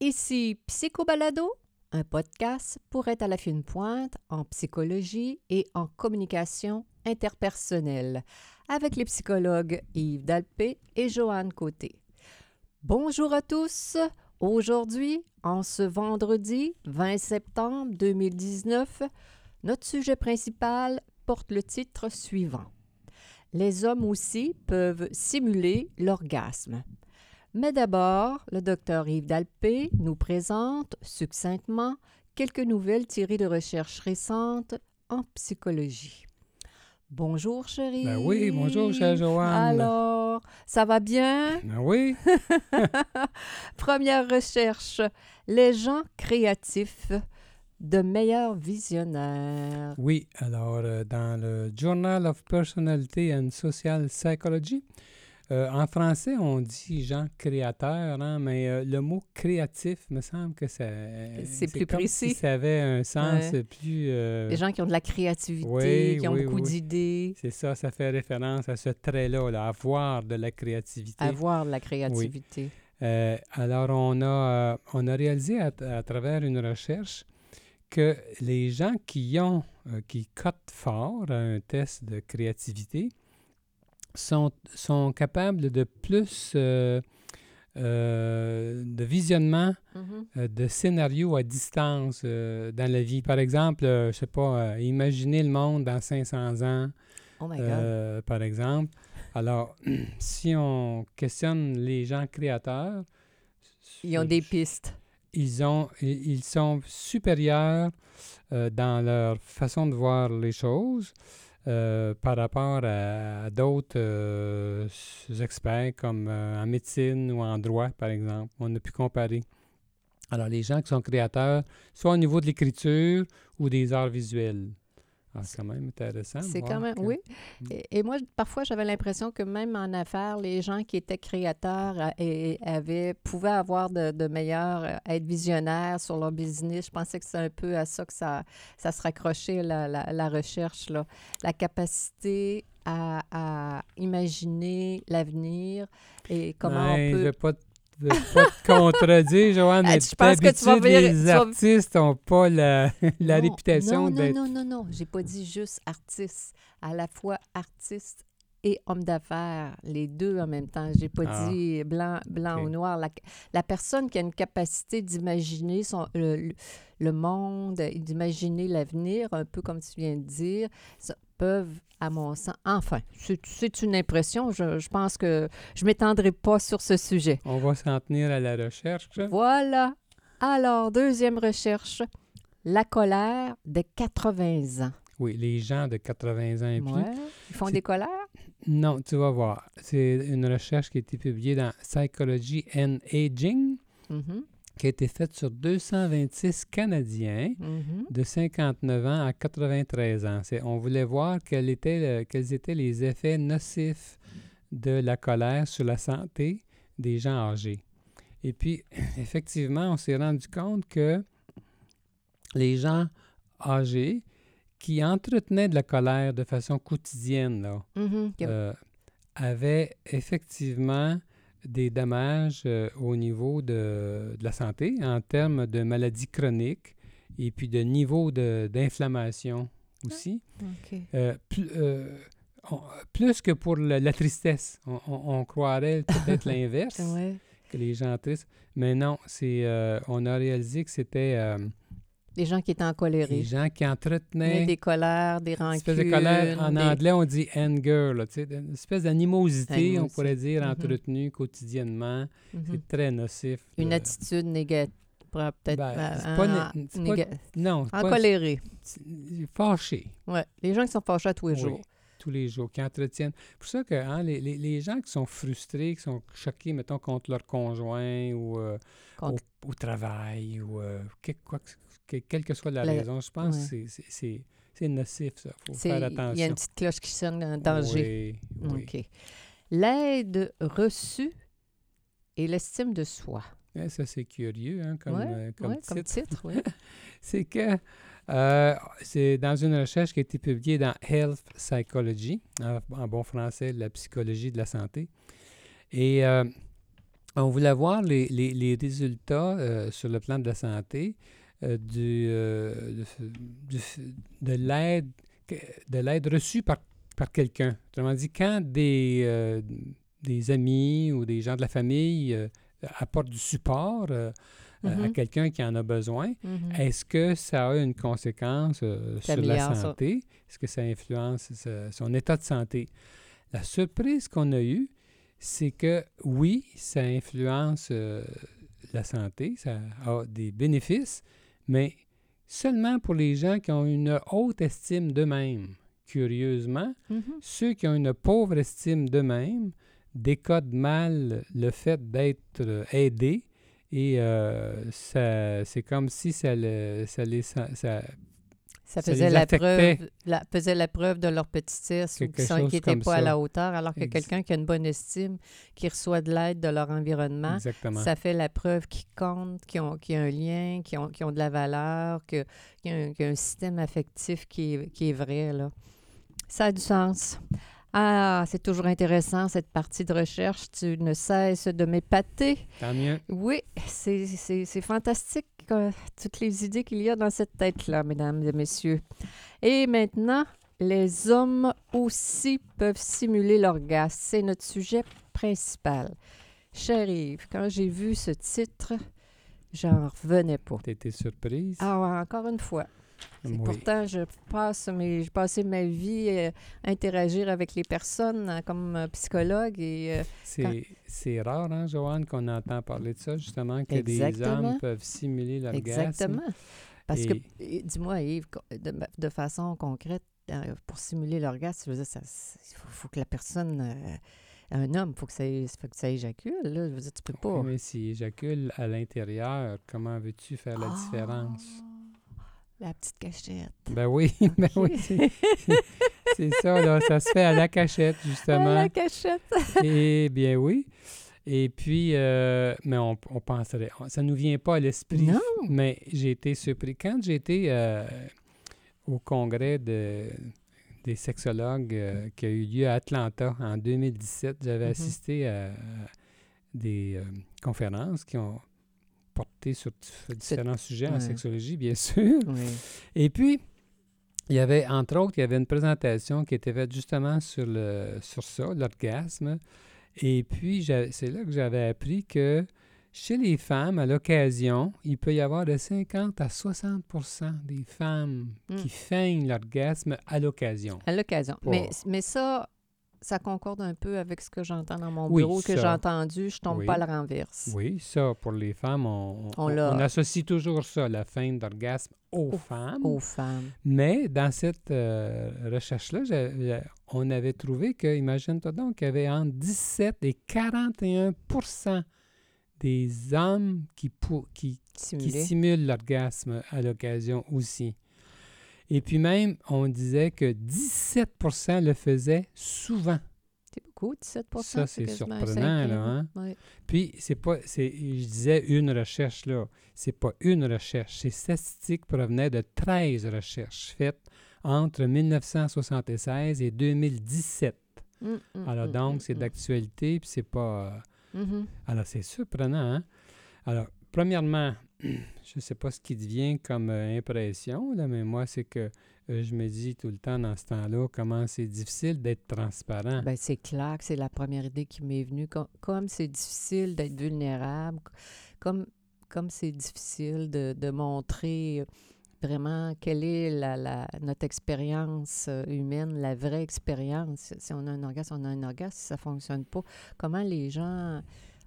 Ici Psychobalado, un podcast pour être à la fine pointe en psychologie et en communication interpersonnelle avec les psychologues Yves Dalpé et Joanne Côté. Bonjour à tous! Aujourd'hui, en ce vendredi 20 septembre 2019, notre sujet principal porte le titre suivant. Les hommes aussi peuvent simuler l'orgasme. Mais d'abord, le docteur Yves Dalpé nous présente succinctement quelques nouvelles tirées de recherches récentes en psychologie. Bonjour, chérie. Ben oui, bonjour, chère Joanne. Alors, ça va bien? Ben oui. Première recherche, les gens créatifs, de meilleurs visionnaires. Oui, alors, dans le Journal of Personality and Social Psychology, en français, on dit « gens créateurs hein, », mais le mot « créatif », me semble que ça, c'est plus comme précis. Si ça avait un sens plus... Les gens qui ont de la créativité, qui ont beaucoup d'idées. C'est ça, ça fait référence à ce trait-là, là, avoir de la créativité. Avoir de la créativité. Oui. Alors, on a réalisé à travers une recherche que les gens qui cotent fort à un test de créativité, sont capables de plus de visionnement de scénarios à distance dans la vie. Par exemple, je sais pas, imaginer le monde dans 500 ans, par exemple. Alors, si on questionne les gens créateurs... Ils ont des pistes. Ils sont supérieurs dans leur façon de voir les choses. Par rapport à d'autres experts comme en médecine ou en droit, par exemple. On a pu comparer. Alors, les gens qui sont créateurs, soit au niveau de l'écriture ou des arts visuels. Alors, c'est quand même intéressant. C'est quand même, oui. Et moi, parfois, j'avais l'impression que même en affaires, les gens qui étaient créateurs pouvaient avoir de meilleurs, être visionnaires sur leur business. Je pensais que c'est un peu à ça que ça se raccrochait, la recherche, là. La capacité à imaginer l'avenir et comment on peut... Je ne vais pas te contredire, Joanne, mais les artistes n'ont pas la réputation d'être... Non, je n'ai pas dit juste artiste. À la fois artiste et homme d'affaires, les deux en même temps. Je n'ai pas dit blanc ou noir. La personne qui a une capacité d'imaginer le monde, d'imaginer l'avenir, un peu comme tu viens de dire... peuvent, à mon sens... Enfin, c'est une impression. Je pense que je ne m'étendrai pas sur ce sujet. On va s'en tenir à la recherche. Voilà. Alors, deuxième recherche. La colère de 80 ans. Oui, les gens de 80 ans et plus. Ils font des colères? Non, tu vas voir. C'est une recherche qui a été publiée dans Psychology and Aging, qui a été faite sur 226 Canadiens de 59 ans à 93 ans. On voulait voir quels étaient les effets nocifs de la colère sur la santé des gens âgés. Et puis, effectivement, on s'est rendu compte que les gens âgés qui entretenaient de la colère de façon quotidienne avaient effectivement... des dommages au niveau de la santé en termes de maladies chroniques et puis de niveau d'inflammation aussi. Okay. Plus que pour la tristesse. On croirait peut-être l'inverse, que les gens tristes. Mais non, on a réalisé que c'était... des gens qui étaient encolérés. Des gens qui entretenaient... Des colères, des rancunes. Une espèce de colère. En anglais, on dit « anger », une espèce d'animosité, on pourrait dire, entretenue quotidiennement. C'est très nocif. Une attitude négative, peut-être. Encoléré. Fâché. Oui, les gens qui sont fâchés à tous les jours. Tous les jours, qui entretiennent. C'est pour ça que les gens qui sont frustrés, qui sont choqués, mettons, contre leur conjoint ou au travail ou quelle que soit la raison, je pense que c'est nocif, ça. Il faut faire attention. Il y a une petite cloche qui sonne en danger. Oui, OK. L'aide reçue et l'estime de soi. Eh, ça, c'est curieux hein, comme titre. Ouais. C'est que c'est dans une recherche qui a été publiée dans Health Psychology, en bon français, la psychologie de la santé. Et on voulait voir les résultats sur le plan de la santé de l'aide reçue par quelqu'un. Autrement dit, quand des amis ou des gens de la famille apportent du support à quelqu'un qui en a besoin, est-ce que ça a une conséquence sur la santé? Ça. Est-ce que ça influence son état de santé? La surprise qu'on a eue, c'est que oui, ça influence la santé, ça a des bénéfices, mais seulement pour les gens qui ont une haute estime d'eux-mêmes. Curieusement, ceux qui ont une pauvre estime d'eux-mêmes décodent mal le fait d'être aidés et ça, c'est comme si Ça faisait la preuve de leur petitesse ou qui n'étaient pas à la hauteur, alors que quelqu'un qui a une bonne estime, qui reçoit de l'aide de leur environnement, ça fait la preuve qu'ils comptent, qu'ils ont un lien, qu'ils ont de la valeur, qu'il y a un système affectif qui est vrai, là. Ça a du sens. Ah, c'est toujours intéressant, cette partie de recherche. Tu ne cesses de m'épater. Tant mieux. Oui, c'est fantastique, toutes les idées qu'il y a dans cette tête-là, mesdames et messieurs. Et maintenant, les hommes aussi peuvent simuler l'orgasme. C'est notre sujet principal. Cher Yves, quand j'ai vu ce titre, j'en revenais pas. T'étais surprise? Ah, encore une fois. Oui. Pourtant, je passais ma vie à interagir avec les personnes comme psychologue. Et, c'est rare, hein, Joanne, qu'on entend parler de ça, justement, que des hommes peuvent simuler l'orgasme. Exactement. Parce que, dis-moi, Yves, de façon concrète, pour simuler l'orgasme, je veux dire, il faut que la personne... un homme, il faut que ça éjacule. Là. Je veux dire, tu peux pas... Oui, mais s'il éjacule à l'intérieur, comment veux-tu faire la différence? La petite cachette. Ben oui. C'est ça, là. Ça se fait à la cachette, justement. À la cachette. Eh bien oui. Et puis, mais on penserait, ça ne nous vient pas à l'esprit. Non. Mais j'ai été surpris. Quand j'étais au congrès des sexologues qui a eu lieu à Atlanta en 2017, j'avais assisté à des conférences qui ont porté sur différents sujets en sexologie, bien sûr. Oui. Et puis, il y avait une présentation qui était faite justement sur l'orgasme. Et puis, c'est là que j'avais appris que chez les femmes, à l'occasion, il peut y avoir de 50 à 60 % des femmes qui feignent l'orgasme à l'occasion. À l'occasion. Pour... Mais ça... Ça concorde un peu avec ce que j'entends dans mon bureau, que j'ai entendu, je ne tombe pas à la renverse. Oui, ça, pour les femmes, on associe toujours ça, la fin d'orgasme, aux femmes. Mais dans cette recherche-là, on avait trouvé que, imagine-toi donc, qu'il y avait entre 17 et 41 % des hommes qui simulent l'orgasme à l'occasion aussi. Et puis même, on disait que 17 % le faisaient souvent. C'est beaucoup, 17 %. Ça, c'est surprenant, là. Hein? Oui. Puis, je disais une recherche, là. C'est pas une recherche. Ces statistiques provenaient de 13 recherches faites entre 1976 et 2017. Alors, donc, c'est d'actualité, puis c'est pas... Alors, c'est surprenant, hein? Alors, premièrement... Je ne sais pas ce qui devient comme impression, là, mais moi, c'est que je me dis tout le temps dans ce temps-là comment c'est difficile d'être transparent. Bien, c'est clair que c'est la première idée qui m'est venue. Comme c'est difficile d'être vulnérable, comme c'est difficile de montrer vraiment quelle est notre expérience humaine, la vraie expérience. Si on a un orgasme, si ça ne fonctionne pas. Comment les gens...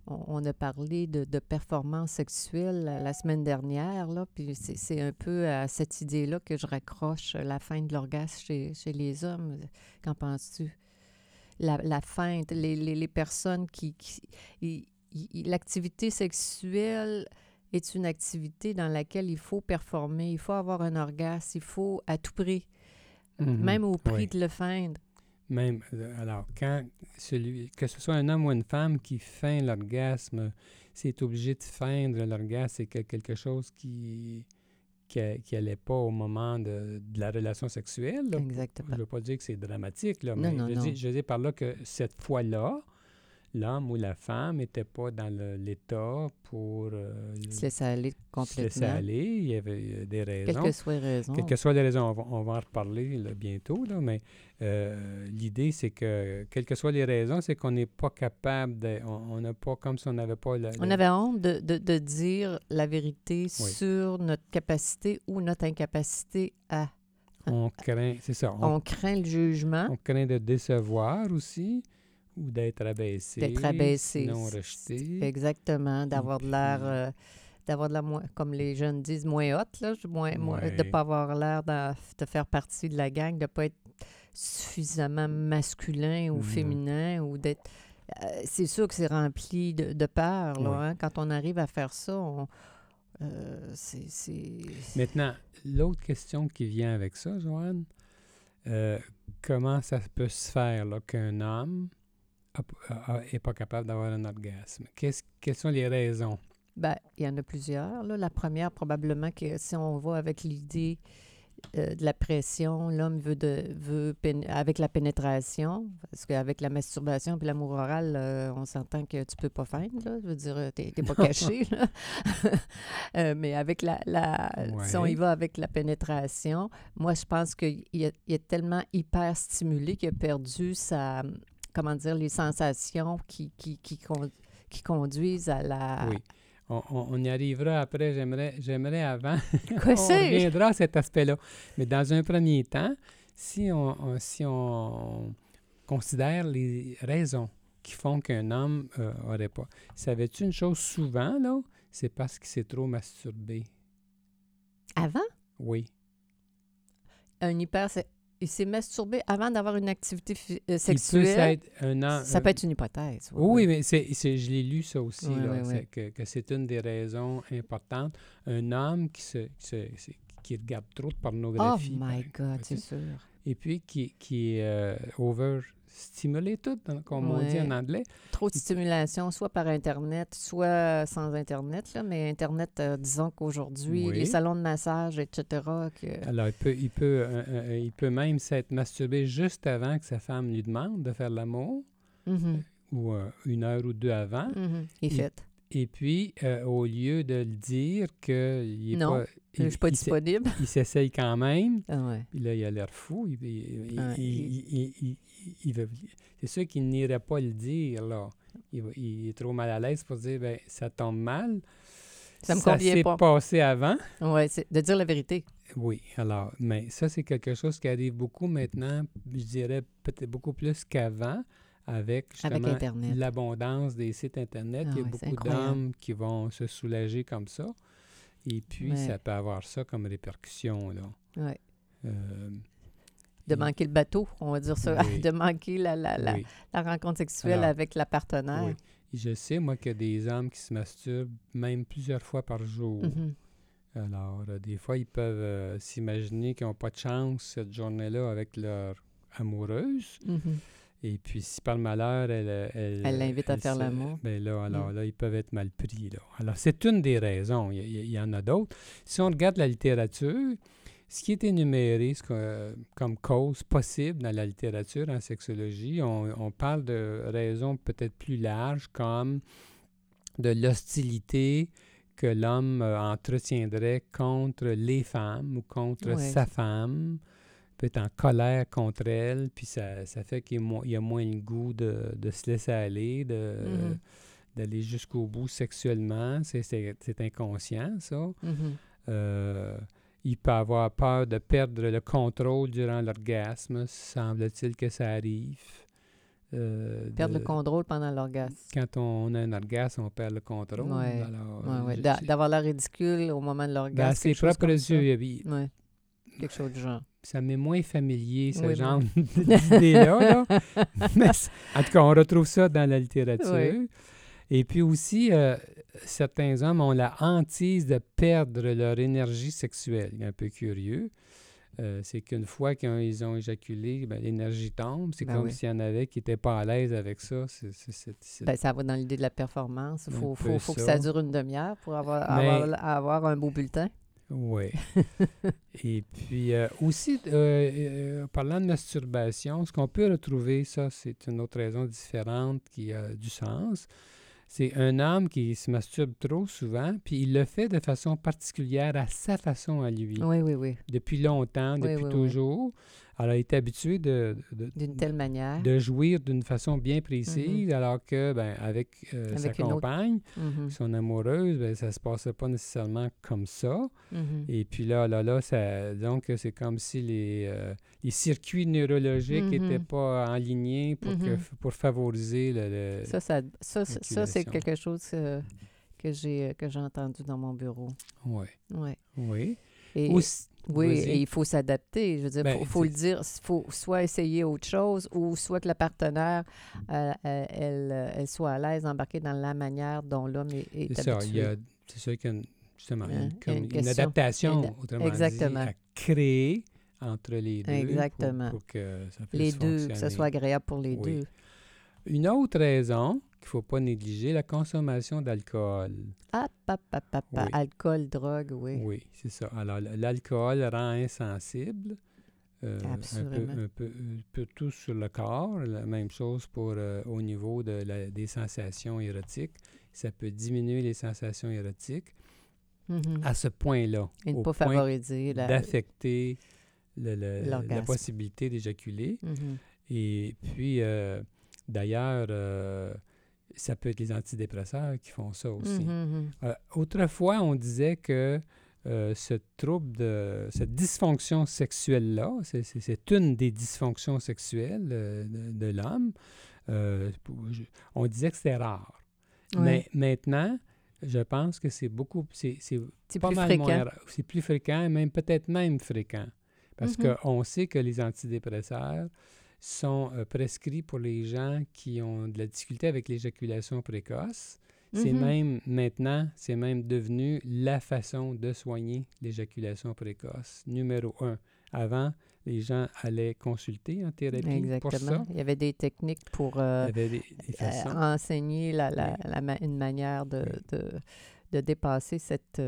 On a parlé de performance sexuelle la semaine dernière, là, puis c'est un peu à cette idée-là que je raccroche la fin de l'orgasme chez les hommes. Qu'en penses-tu? La fin, les personnes qui l'activité sexuelle est une activité dans laquelle il faut performer, il faut avoir un orgasme, il faut à tout prix, même au prix de le feindre. Même, alors, que ce soit un homme ou une femme qui feint l'orgasme, s'il est obligé de feindre l'orgasme, c'est quelque chose qui n'allait pas au moment de la relation sexuelle. Là. Exactement. Je ne veux pas dire que c'est dramatique, là, mais je dis par là que cette fois-là, l'homme ou la femme n'était pas dans l'état pour... se laisser aller complètement. Se laisser aller, il y avait des raisons. Quelles que soient les raisons. Quelles que soient les raisons, on va en reparler là, bientôt, là, mais l'idée, c'est que, quelles que soient les raisons, c'est qu'on n'est pas capable, on n'a pas, comme si on n'avait pas... On avait honte de dire la vérité sur notre capacité ou notre incapacité à... On craint, c'est ça. On craint le jugement. On craint de décevoir aussi. Ou d'être abaissé. D'être abaissé. Non rejeté. Exactement. D'avoir de l'air, moins, comme les jeunes disent, moins hot, là, de ne pas avoir l'air de faire partie de la gang, de ne pas être suffisamment masculin ou féminin. Ou d'être. C'est sûr que c'est rempli de peur. Là, hein? Quand on arrive à faire ça, c'est... Maintenant, l'autre question qui vient avec ça, Joanne, comment ça peut se faire là, qu'un homme... n'est pas capable d'avoir un orgasme. Quelles sont les raisons? Bien, il y en a plusieurs. Là. La première, probablement, que si on va avec l'idée de la pression, l'homme avec la pénétration, parce qu'avec la masturbation et l'amour oral, on s'entend que tu ne peux pas feindre, là. Je veux dire, tu n'es pas caché. Là. Mais avec si on y va avec la pénétration, moi, je pense qu'il est tellement hyper stimulé qu'il a perdu sa... Comment dire, les sensations qui conduisent à la... Oui. On y arrivera après. J'aimerais avant. On reviendra à cet aspect-là. Mais dans un premier temps, si on considère les raisons qui font qu'un homme n'aurait pas... Savais-tu une chose souvent, là? C'est parce qu'il s'est trop masturbé. Avant? Oui. Un hyper... Il s'est masturbé avant d'avoir une activité sexuelle. Ça peut être une hypothèse. Oui, mais je l'ai lu ça aussi, que c'est une des raisons importantes. Un homme qui regarde trop de pornographie. Oh my God, c'est sûr. Et puis qui est overstimulé tout, comme on dit en anglais. Trop de stimulation, soit par Internet, soit sans Internet. Là, mais Internet, disons qu'aujourd'hui, les salons de massage, etc. Alors, il peut même s'être masturbé juste avant que sa femme lui demande de faire l'amour, ou une heure ou deux avant. Il fait. Et puis, au lieu de le dire qu'il n'est pas... je suis pas disponible. Il s'essaye quand même. Puis là, il a l'air fou. C'est sûr qu'il n'irait pas le dire, là. Il est trop mal à l'aise pour dire, bien, ça tombe mal. Ça s'est passé avant. Oui, de dire la vérité. Oui, alors, mais ça, c'est quelque chose qui arrive beaucoup maintenant, je dirais peut-être beaucoup plus qu'avant. Avec justement l'abondance des sites Internet. Il y a beaucoup d'hommes qui vont se soulager comme ça. Et puis, ça peut avoir ça comme répercussion. Là. Ouais. Manquer le bateau, on va dire ça. Oui. De manquer la rencontre sexuelle avec la partenaire. Oui. Je sais, moi, qu'il y a des hommes qui se masturbent même plusieurs fois par jour. Alors, des fois, ils peuvent s'imaginer qu'ils n'ont pas de chance cette journée-là avec leur amoureuse. Et puis, si par malheur, elle l'invite à faire l'amour. Bien là, alors là, ils peuvent être mal pris. Là. Alors, c'est une des raisons. Il y en a d'autres. Si on regarde la littérature, ce qui est énuméré comme cause possible dans la littérature en sexologie, on parle de raisons peut-être plus larges comme de l'hostilité que l'homme entretiendrait contre les femmes ou contre sa femme. Peut être en colère contre elle, puis ça fait qu'il a moins le goût de se laisser aller, d'aller jusqu'au bout sexuellement. C'est inconscient, ça. Il peut avoir peur de perdre le contrôle durant l'orgasme, semble-t-il que ça arrive. Perdre le contrôle pendant l'orgasme. Quand on a un orgasme, on perd le contrôle. D'avoir l'air ridicule au moment de l'orgasme. À ses propres yeux, quelque chose du genre. Ça m'est moins familier, genre d'idée-là. Mais, en tout cas, on retrouve ça dans la littérature. Oui. Et puis aussi, certains hommes ont la hantise de perdre leur énergie sexuelle. Un peu curieux. C'est qu'une fois qu'ils ont éjaculé, ben, l'énergie tombe. C'est comme s'il y en avait qui n'étaient pas à l'aise avec ça. Ça va dans l'idée de la performance. Il faut que ça dure une demi-heure pour avoir un beau bulletin. Oui. Et puis aussi, parlant de masturbation, ce qu'on peut retrouver, ça, c'est une autre raison différente qui a du sens. C'est un homme qui se masturbe trop souvent, puis il le fait de façon particulière à sa façon à lui. Oui, oui, oui. Depuis longtemps, depuis toujours. Alors, il est habitué d'une telle manière. De jouir d'une façon bien précise, alors que, ben, avec sa compagne, son amoureuse, ben, ça ne se passait pas nécessairement comme ça. Et puis là, ça, donc, c'est comme si les circuits neurologiques n'étaient pas alignés pour favoriser le... Ça, c'est quelque chose que j'ai entendu dans mon bureau. Oui. Et... Et il faut s'adapter. Je veux dire, faut le dire, il faut soit essayer autre chose ou soit que la partenaire, elle soit à l'aise d'embarquer dans la manière dont l'homme est habitué. C'est ça qu'il y a une adaptation, autrement dit, à créer entre les deux. Exactement. Pour que ça puisse fonctionner. Que ce soit agréable pour les deux. Une autre raison qu'il ne faut pas négliger, la consommation d'alcool. Alcool, drogue, oui. Oui, c'est ça. Alors, l'alcool rend insensible. Absolument. Un peu tout sur le corps. La même chose au niveau des sensations érotiques. Ça peut diminuer les sensations érotiques à ce point-là. Et ne pas favoriser d'affecter la possibilité d'éjaculer. Et puis... d'ailleurs, ça peut être les antidépresseurs qui font ça aussi. Autrefois, on disait que cette dysfonction sexuelle-là, c'est une des dysfonctions sexuelles de l'homme. On disait que c'était rare. Oui. Mais maintenant, je pense que c'est beaucoup... C'est pas plus mal fréquent. C'est plus fréquent, peut-être même fréquent. Parce qu'on sait que les antidépresseurs... sont prescrits pour les gens qui ont de la difficulté avec l'éjaculation précoce. C'est même, maintenant, c'est même devenu la façon de soigner l'éjaculation précoce, numéro 1. Avant, les gens allaient consulter en thérapie pour ça. Il y avait des techniques pour enseigner une manière de dépasser cet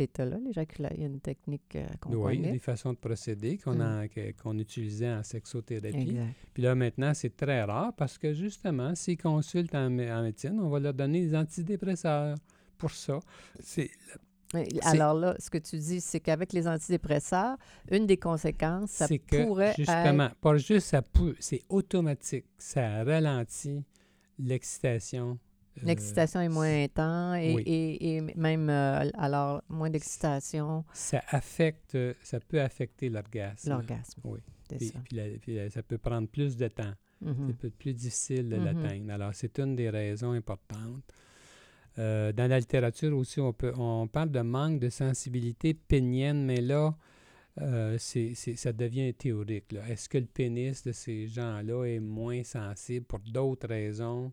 état-là. Il y a une technique qu'on connaît. Oui, des façons de procéder qu'on utilisait en sexothérapie. Exact. Puis là, maintenant, c'est très rare parce que, justement, s'ils consultent en médecine, on va leur donner des antidépresseurs pour ça. Alors là, ce que tu dis, c'est qu'avec les antidépresseurs, une des conséquences, c'est automatique. Ça ralentit l'excitation. L'excitation est moins intense et même, moins d'excitation. Ça peut affecter l'orgasme. Oui. Puis ça peut prendre plus de temps. C'est peut-être plus difficile de l'atteindre. Alors, c'est une des raisons importantes. Dans la littérature aussi, on parle de manque de sensibilité pénienne, mais là, ça devient théorique. Là. Est-ce que le pénis de ces gens-là est moins sensible pour d'autres raisons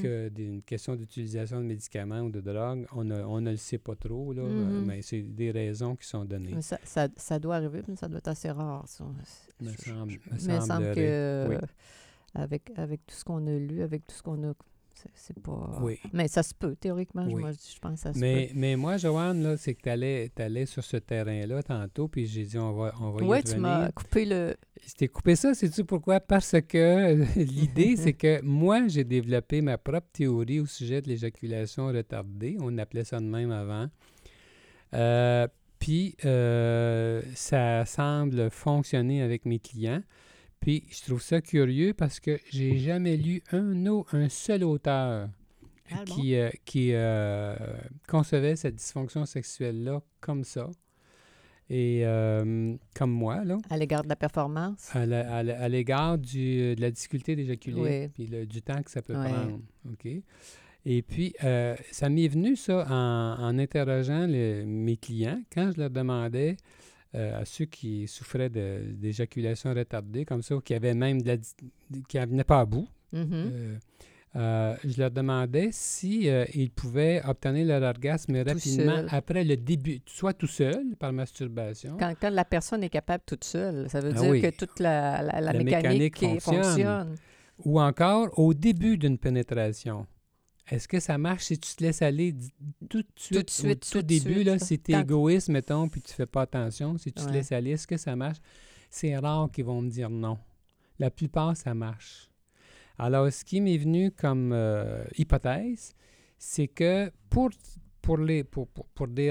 que d'une question d'utilisation de médicaments ou de drogues? On ne le sait pas trop, là, mais c'est des raisons qui sont données. Ça doit arriver, mais ça doit être assez rare, ça. Il me semble que, avec tout ce qu'on a lu, avec tout ce qu'on a... C'est pas... Oui. Mais ça se peut, théoriquement, je pense que ça se peut. Mais moi, Joanne, là, c'est que t'allais sur ce terrain-là tantôt, puis j'ai dit, on va y revenir. Oui, tu m'as coupé le... Je t'ai coupé ça, sais-tu pourquoi? Parce que l'idée, c'est que moi, j'ai développé ma propre théorie au sujet de l'éjaculation retardée. On appelait ça de même avant. Puis, ça semble fonctionner avec mes clients. Puis, je trouve ça curieux parce que j'ai jamais lu un seul auteur qui concevait cette dysfonction sexuelle-là comme ça. Et comme moi, là. À l'égard de la performance. À l'égard de la difficulté d'éjaculer. Oui. Puis du temps que ça peut prendre. OK. Et puis, ça m'est venu, ça, en interrogeant mes clients, quand je leur demandais... à ceux qui souffraient d'éjaculation retardée, comme ça, ou qui n'avaient pas à bout. Je leur demandais si ils pouvaient obtenir leur orgasme rapidement après le début, soit tout seul par masturbation. Quand la personne est capable toute seule, ça veut dire que toute la mécanique fonctionne. Ou encore au début d'une pénétration. Est-ce que ça marche si tu te laisses aller tout de suite au tout début, là, si tu es égoïste, mettons, puis tu ne fais pas attention, si tu te laisses aller, est-ce que ça marche? C'est rare qu'ils vont me dire non. La plupart, ça marche. Alors, ce qui m'est venu comme hypothèse, c'est que pour des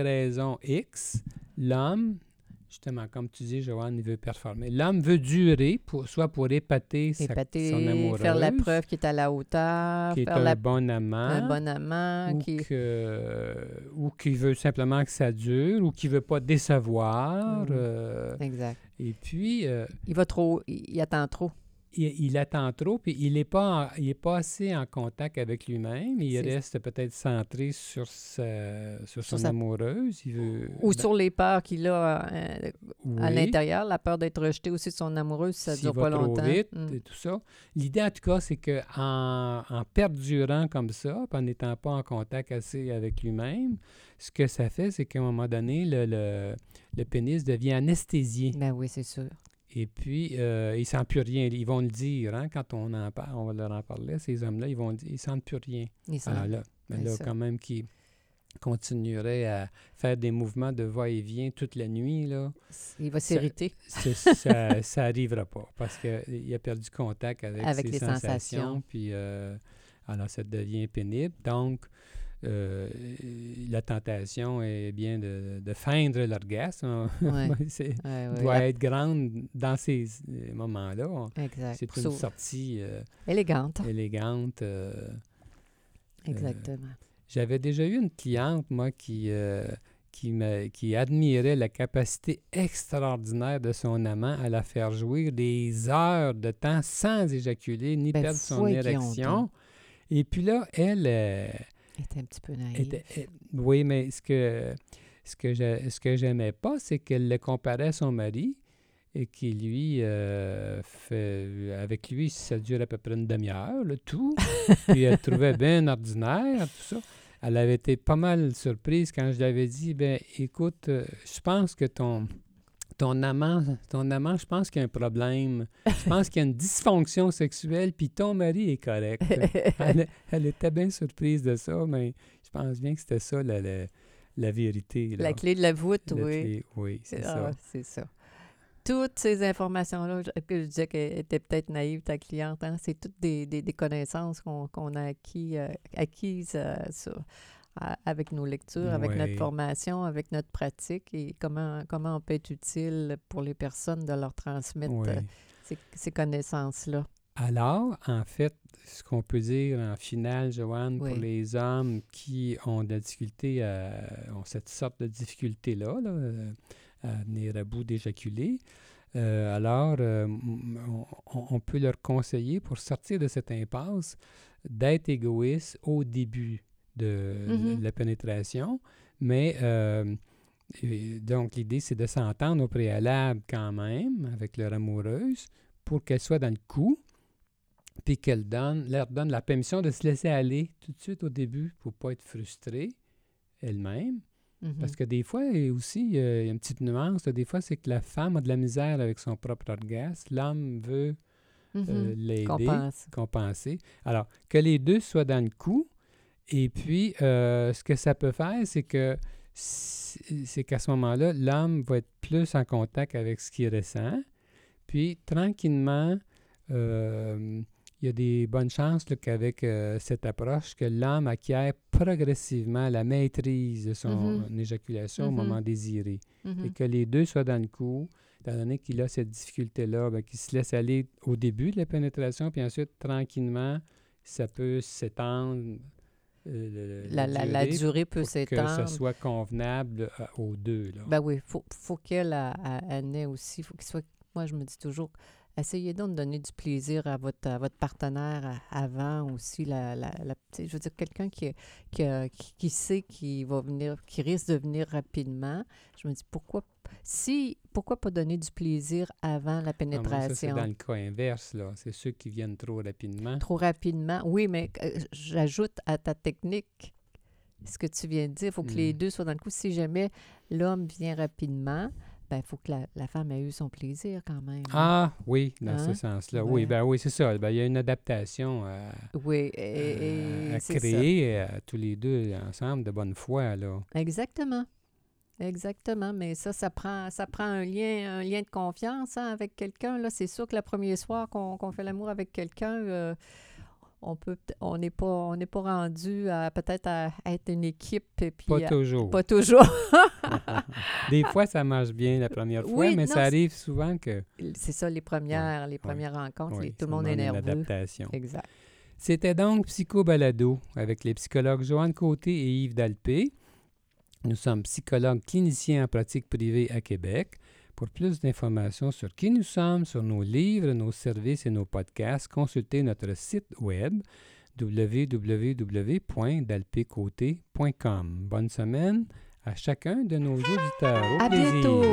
raisons X, l'homme, justement, comme tu dis, Joanne, il veut performer. L'homme veut durer, soit pour épater son amoureuse. Faire la preuve qu'il est à la hauteur. Qu'il est un bon amant. Ou qu'il veut simplement que ça dure, ou qu'il ne veut pas décevoir. Exact. Et puis... Il attend trop. Il attend trop, puis il n'est pas assez en contact avec lui-même. Il reste peut-être centré sur son amoureuse. Sur les peurs qu'il a à l'intérieur, la peur d'être rejeté aussi de son amoureuse si ça ne dure pas longtemps. S'il va trop vite et tout ça. L'idée, en tout cas, c'est qu'en perdurant comme ça, en n'étant pas en contact assez avec lui-même, ce que ça fait, c'est qu'à un moment donné, le pénis devient anesthésié. Ben oui, c'est sûr. Et puis, ils ne sentent plus rien. Ils vont le dire, hein, quand on en parle, on va leur en parler, ces hommes-là, ils vont dire, ils ne sentent plus rien. Alors là, mais là quand même, qui continuerait à faire des mouvements de va-et-vient toute la nuit, là. Il va s'irriter. Ça n'arrivera pas, parce qu'il a perdu contact avec ses sensations. Puis, alors, ça devient pénible. Donc, la tentation est bien de feindre l'orgasme. Doit être grande dans ces moments-là. Exact. C'est une sortie élégante. Exactement. J'avais déjà eu une cliente, moi, qui admirait la capacité extraordinaire de son amant à la faire jouir des heures de temps sans éjaculer ni perdre son érection. Et puis là, elle était un petit peu naïve. Oui, mais ce que j'aimais pas, c'est qu'elle le comparait à son mari et qui, lui, avec lui, ça dure à peu près une demi-heure, le tout. Puis elle trouvait bien ordinaire, tout ça. Elle avait été pas mal surprise quand je lui avais dit, bien, écoute, je pense que ton amant, je pense qu'il y a un problème. Je pense qu'il y a une dysfonction sexuelle, puis ton mari est correct. Elle était bien surprise de ça, mais je pense bien que c'était ça la vérité. Là. La clé de la voûte, c'est ça. Toutes ces informations-là, que je disais qu'elle était peut-être naïve, ta cliente, hein, c'est toutes des connaissances qu'on a acquises avec nos lectures, avec notre formation, avec notre pratique et comment on peut être utile pour les personnes de leur transmettre ces connaissances-là. Alors, en fait, ce qu'on peut dire en finale, Joanne, pour les hommes qui ont de la difficulté, ont cette sorte de difficulté-là, à venir à bout d'éjaculer, on peut leur conseiller, pour sortir de cette impasse, d'être égoïste au début de la pénétration, mais donc l'idée, c'est de s'entendre au préalable quand même avec leur amoureuse pour qu'elle soit dans le coup, puis qu'elle leur donne la permission de se laisser aller tout de suite au début pour ne pas être frustrée elle-même. Mm-hmm. Parce que des fois, aussi, il y a une petite nuance, des fois, c'est que la femme a de la misère avec son propre orgasme, l'homme veut l'aider, compenser. Alors, que les deux soient dans le coup. Et puis, ce que ça peut faire, c'est qu'à ce moment-là, l'homme va être plus en contact avec ce qu'il ressent. Puis, tranquillement, il y a des bonnes chances qu'avec cette approche, que l'homme acquiert progressivement la maîtrise de son éjaculation au moment désiré. Mm-hmm. Et que les deux soient dans le coup, étant donné qu'il a cette difficulté-là, bien, qu'il se laisse aller au début de la pénétration, puis ensuite, tranquillement, ça peut s'étendre... La durée peut s'étendre. Que ce soit convenable aux deux. Là. Ben oui, il faut qu'elle naît aussi. Moi, je me dis toujours, Essayez donc de donner du plaisir à votre partenaire avant aussi. Je veux dire, quelqu'un qui sait qu'il va venir, qui risque de venir rapidement, je me dis, pourquoi pas donner du plaisir avant la pénétration? Non, ça, c'est dans le cas inverse, là. C'est ceux qui viennent trop rapidement. Trop rapidement, oui, mais j'ajoute à ta technique ce que tu viens de dire. Il faut que les deux soient dans le coup. Si jamais l'homme vient rapidement... Bien, il faut que la femme ait eu son plaisir quand même. Ah, oui, dans ce sens-là. Ouais. Oui, ben oui, c'est ça. Ben, il y a une adaptation à créer tous les deux ensemble de bonne foi, là. Exactement. Exactement. Mais ça prend un lien de confiance avec quelqu'un. Là, c'est sûr que le premier soir qu'on fait l'amour avec quelqu'un... On n'est pas rendu à peut-être à être une équipe. Et puis pas toujours. Des fois, ça marche bien la première fois, oui, mais non, ça arrive souvent que... C'est ça, les premières rencontres, tout le monde est nerveux. L'adaptation. Exact. C'était donc Psychobalado avec les psychologues Joanne Côté et Yves Dalpé. Nous sommes psychologues cliniciens en pratique privée à Québec. Pour plus d'informations sur qui nous sommes, sur nos livres, nos services et nos podcasts, consultez notre site web www.dalpécoté.com. Bonne semaine à chacun de nos auditeurs. À bientôt!